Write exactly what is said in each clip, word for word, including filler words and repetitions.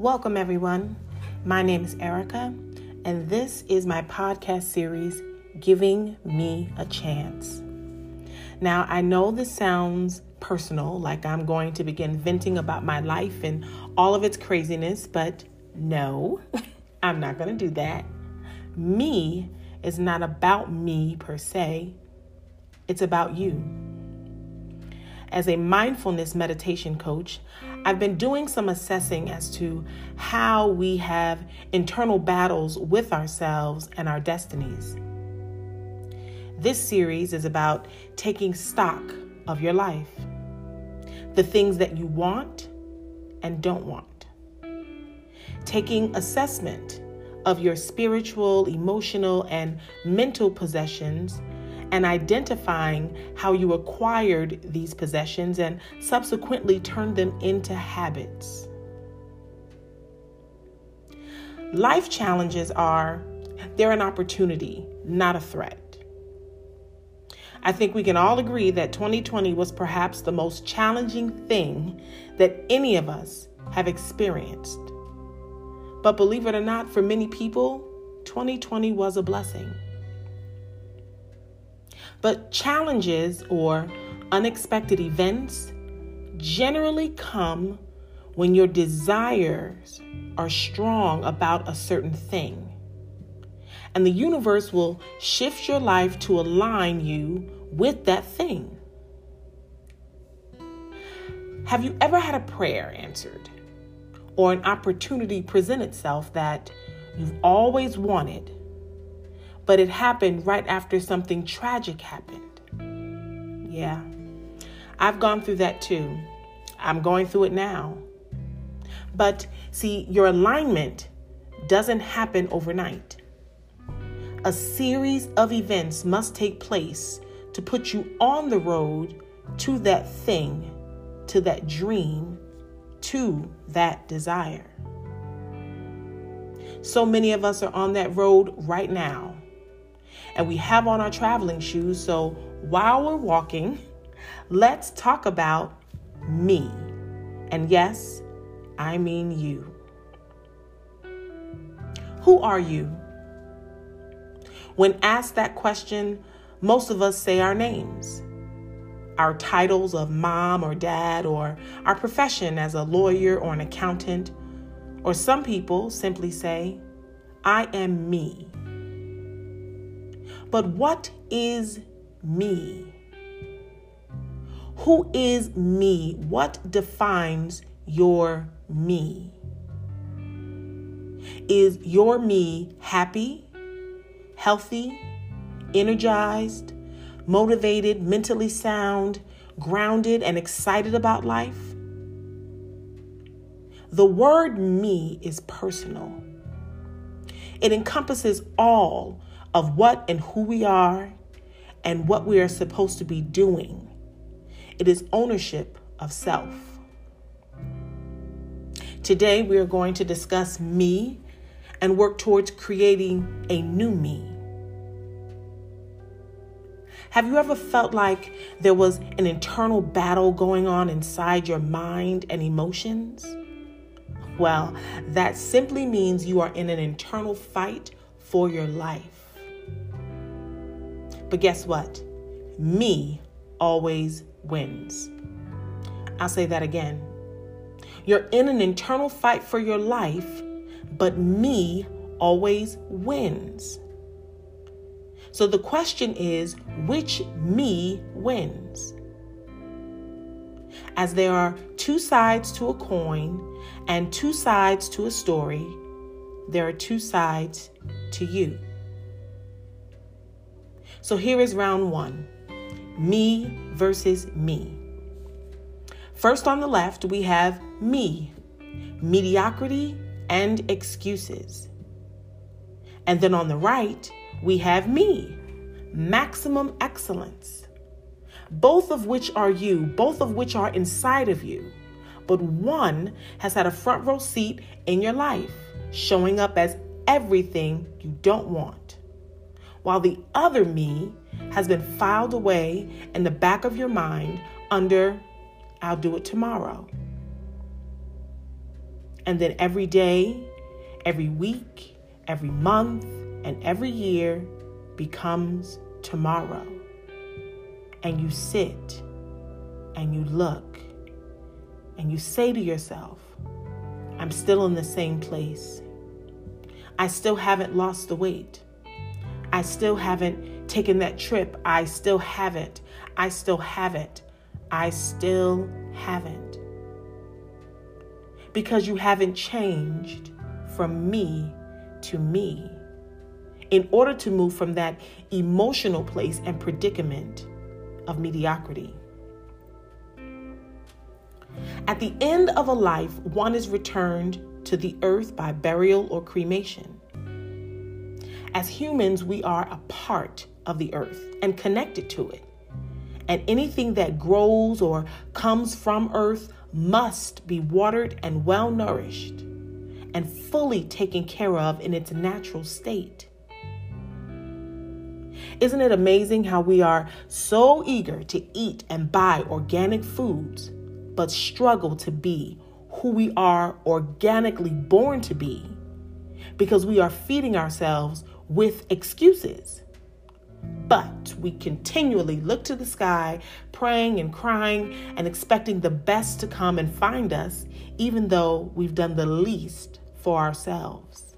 Welcome, everyone. My name is Erica, and this is my podcast series, Giving Me a Chance. Now, I know this sounds personal, like I'm going to begin venting about my life and all of its craziness, but no, I'm not going to do that. Me is not about me per se. It's about you. As a mindfulness meditation coach, I've been doing some assessing as to how we have internal battles with ourselves and our destinies. This series is about taking stock of your life, the things that you want and don't want, taking assessment of your spiritual, emotional, and mental possessions, and identifying how you acquired these possessions and subsequently turned them into habits. Life challenges are, they're an opportunity, not a threat. I think we can all agree that twenty twenty was perhaps the most challenging thing that any of us have experienced. But believe it or not, for many people, twenty twenty was a blessing. But challenges or unexpected events generally come when your desires are strong about a certain thing. And the universe will shift your life to align you with that thing. Have you ever had a prayer answered or an opportunity present itself that you've always wanted, but it happened right after something tragic happened? Yeah, I've gone through that too. I'm going through it now. But see, your alignment doesn't happen overnight. A series of events must take place to put you on the road to that thing, to that dream, to that desire. So many of us are on that road right now. And we have on our traveling shoes, so while we're walking, let's talk about me. And yes, I mean you. Who are you? When asked that question, most of us say our names, our titles of mom or dad, or our profession as a lawyer or an accountant, or some people simply say, I am me. But what is me? Who is me? What defines your me? Is your me happy, healthy, energized, motivated, mentally sound, grounded, and excited about life? The word me is personal. It encompasses all of what and who we are and what we are supposed to be doing. It is ownership of self. Today, we are going to discuss me and work towards creating a new me. Have you ever felt like there was an internal battle going on inside your mind and emotions? Well, that simply means you are in an internal fight for your life. But guess what? Me always wins. I'll say that again. You're in an internal fight for your life, but me always wins. So the question is, which me wins? As there are two sides to a coin and two sides to a story, there are two sides to you. So here is round one, me versus me. First on the left, we have me, mediocrity and excuses. And then on the right, we have me, maximum excellence. Both of which are you, both of which are inside of you. But one has had a front row seat in your life, showing up as everything you don't want, while the other me has been filed away in the back of your mind under, I'll do it tomorrow. And then every day, every week, every month, and every year becomes tomorrow. And you sit and you look and you say to yourself, I'm still in the same place. I still haven't lost the weight. I still haven't taken that trip. I still haven't. I still haven't. I still haven't. Because you haven't changed from me to me in order to move from that emotional place and predicament of mediocrity. At the end of a life, one is returned to the earth by burial or cremation. As humans, we are a part of the earth and connected to it. And anything that grows or comes from earth must be watered and well nourished and fully taken care of in its natural state. Isn't it amazing how we are so eager to eat and buy organic foods, but struggle to be who we are organically born to be because we are feeding ourselves with excuses? But we continually look to the sky, praying and crying and expecting the best to come and find us, even though we've done the least for ourselves.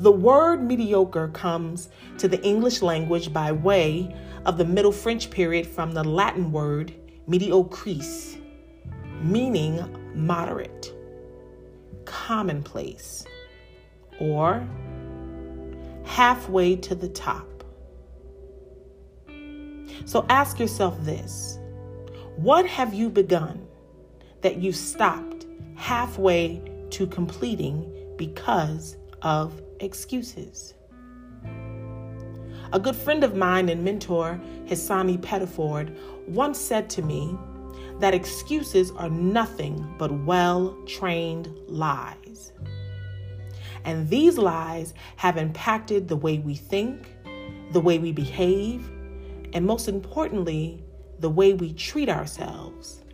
The word mediocre comes to the English language by way of the Middle French period from the Latin word mediocris, meaning moderate, commonplace, or halfway to the top. So ask yourself this: what have you begun that you stopped halfway to completing because of excuses? A good friend of mine and mentor, Hisami Pettiford, once said to me that excuses are nothing but well-trained lies. And these lies have impacted the way we think, the way we behave, and most importantly, the way we treat ourselves,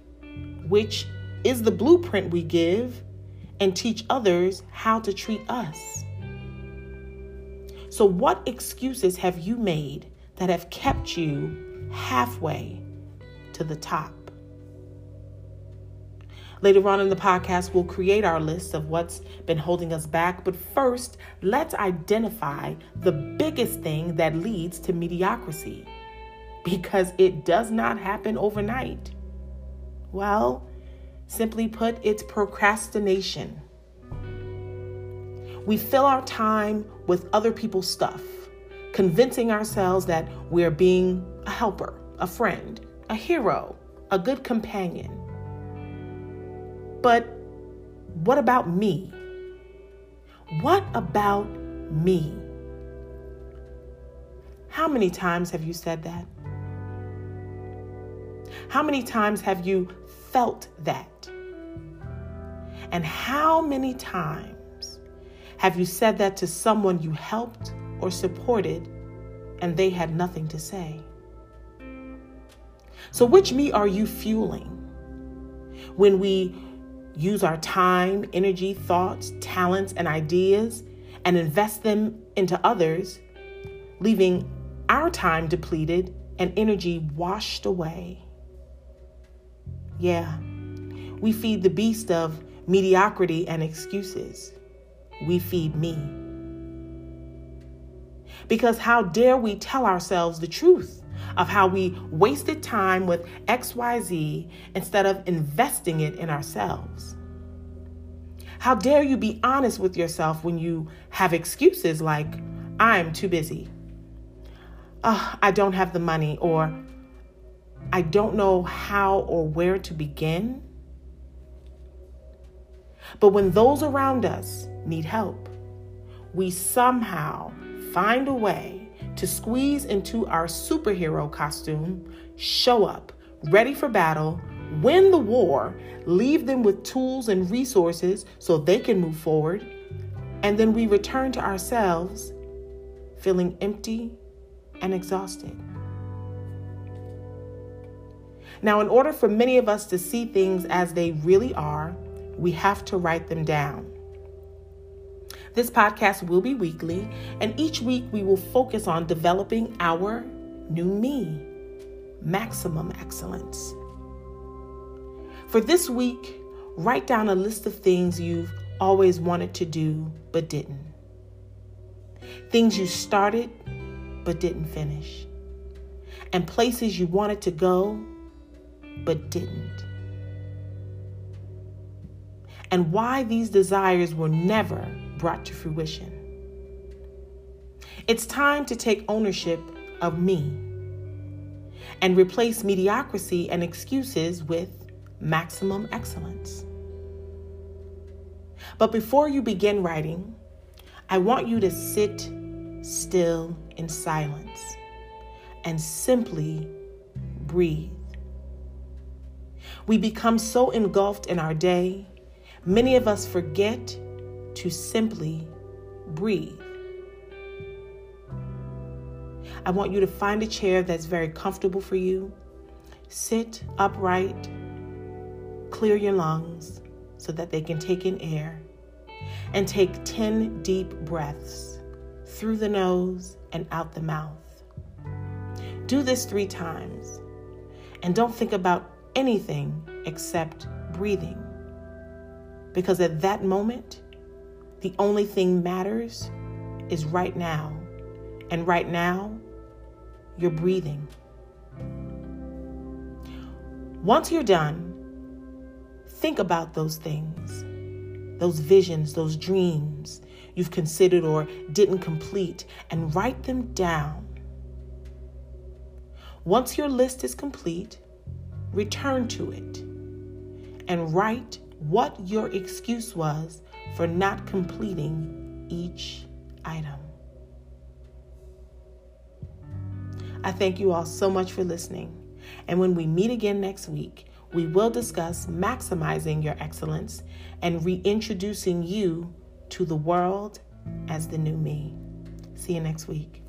which is the blueprint we give and teach others how to treat us. So what excuses have you made that have kept you halfway to the top? Later on in the podcast, we'll create our list of what's been holding us back. But first, let's identify the biggest thing that leads to mediocrity, because it does not happen overnight. Well, simply put, it's procrastination. We fill our time with other people's stuff, convincing ourselves that we're being a helper, a friend, a hero, a good companion. But what about me? What about me? How many times have you said that? How many times have you felt that? And how many times have you said that to someone you helped or supported and they had nothing to say? So which me are you fueling when we use our time, energy, thoughts, talents, and ideas, and invest them into others, leaving our time depleted and energy washed away? Yeah, we feed the beast of mediocrity and excuses. We feed me. Because how dare we tell ourselves the truth of how we wasted time with X Y Z instead of investing it in ourselves? How dare you be honest with yourself when you have excuses like, I'm too busy, oh, I don't have the money, or I don't know how or where to begin? But when those around us need help, we somehow find a way to squeeze into our superhero costume, show up, ready for battle, win the war, leave them with tools and resources so they can move forward, and then we return to ourselves feeling empty and exhausted. Now, in order for many of us to see things as they really are We have to write them down. This podcast will be weekly, and each week we will focus on developing our new me, maximum excellence. For this week, write down a list of things you've always wanted to do but didn't. Things you started but didn't finish. And places you wanted to go but didn't. And why these desires were never brought to fruition. It's time to take ownership of me and replace mediocrity and excuses with maximum excellence. But before you begin writing, I want you to sit still in silence and simply breathe. We become so engulfed in our day, many of us forget to simply breathe. I want you to find a chair that's very comfortable for you. Sit upright, clear your lungs so that they can take in air, and take ten deep breaths through the nose and out the mouth. Do this three times, and don't think about anything except breathing, because at that moment, the only thing matters is right now. And right now, you're breathing. Once you're done, think about those things, those visions, those dreams you've considered or didn't complete, and write them down. Once your list is complete, return to it and write what your excuse was for not completing each item. I thank you all so much for listening. And when we meet again next week, we will discuss maximizing your excellence and reintroducing you to the world as the new me. See you next week.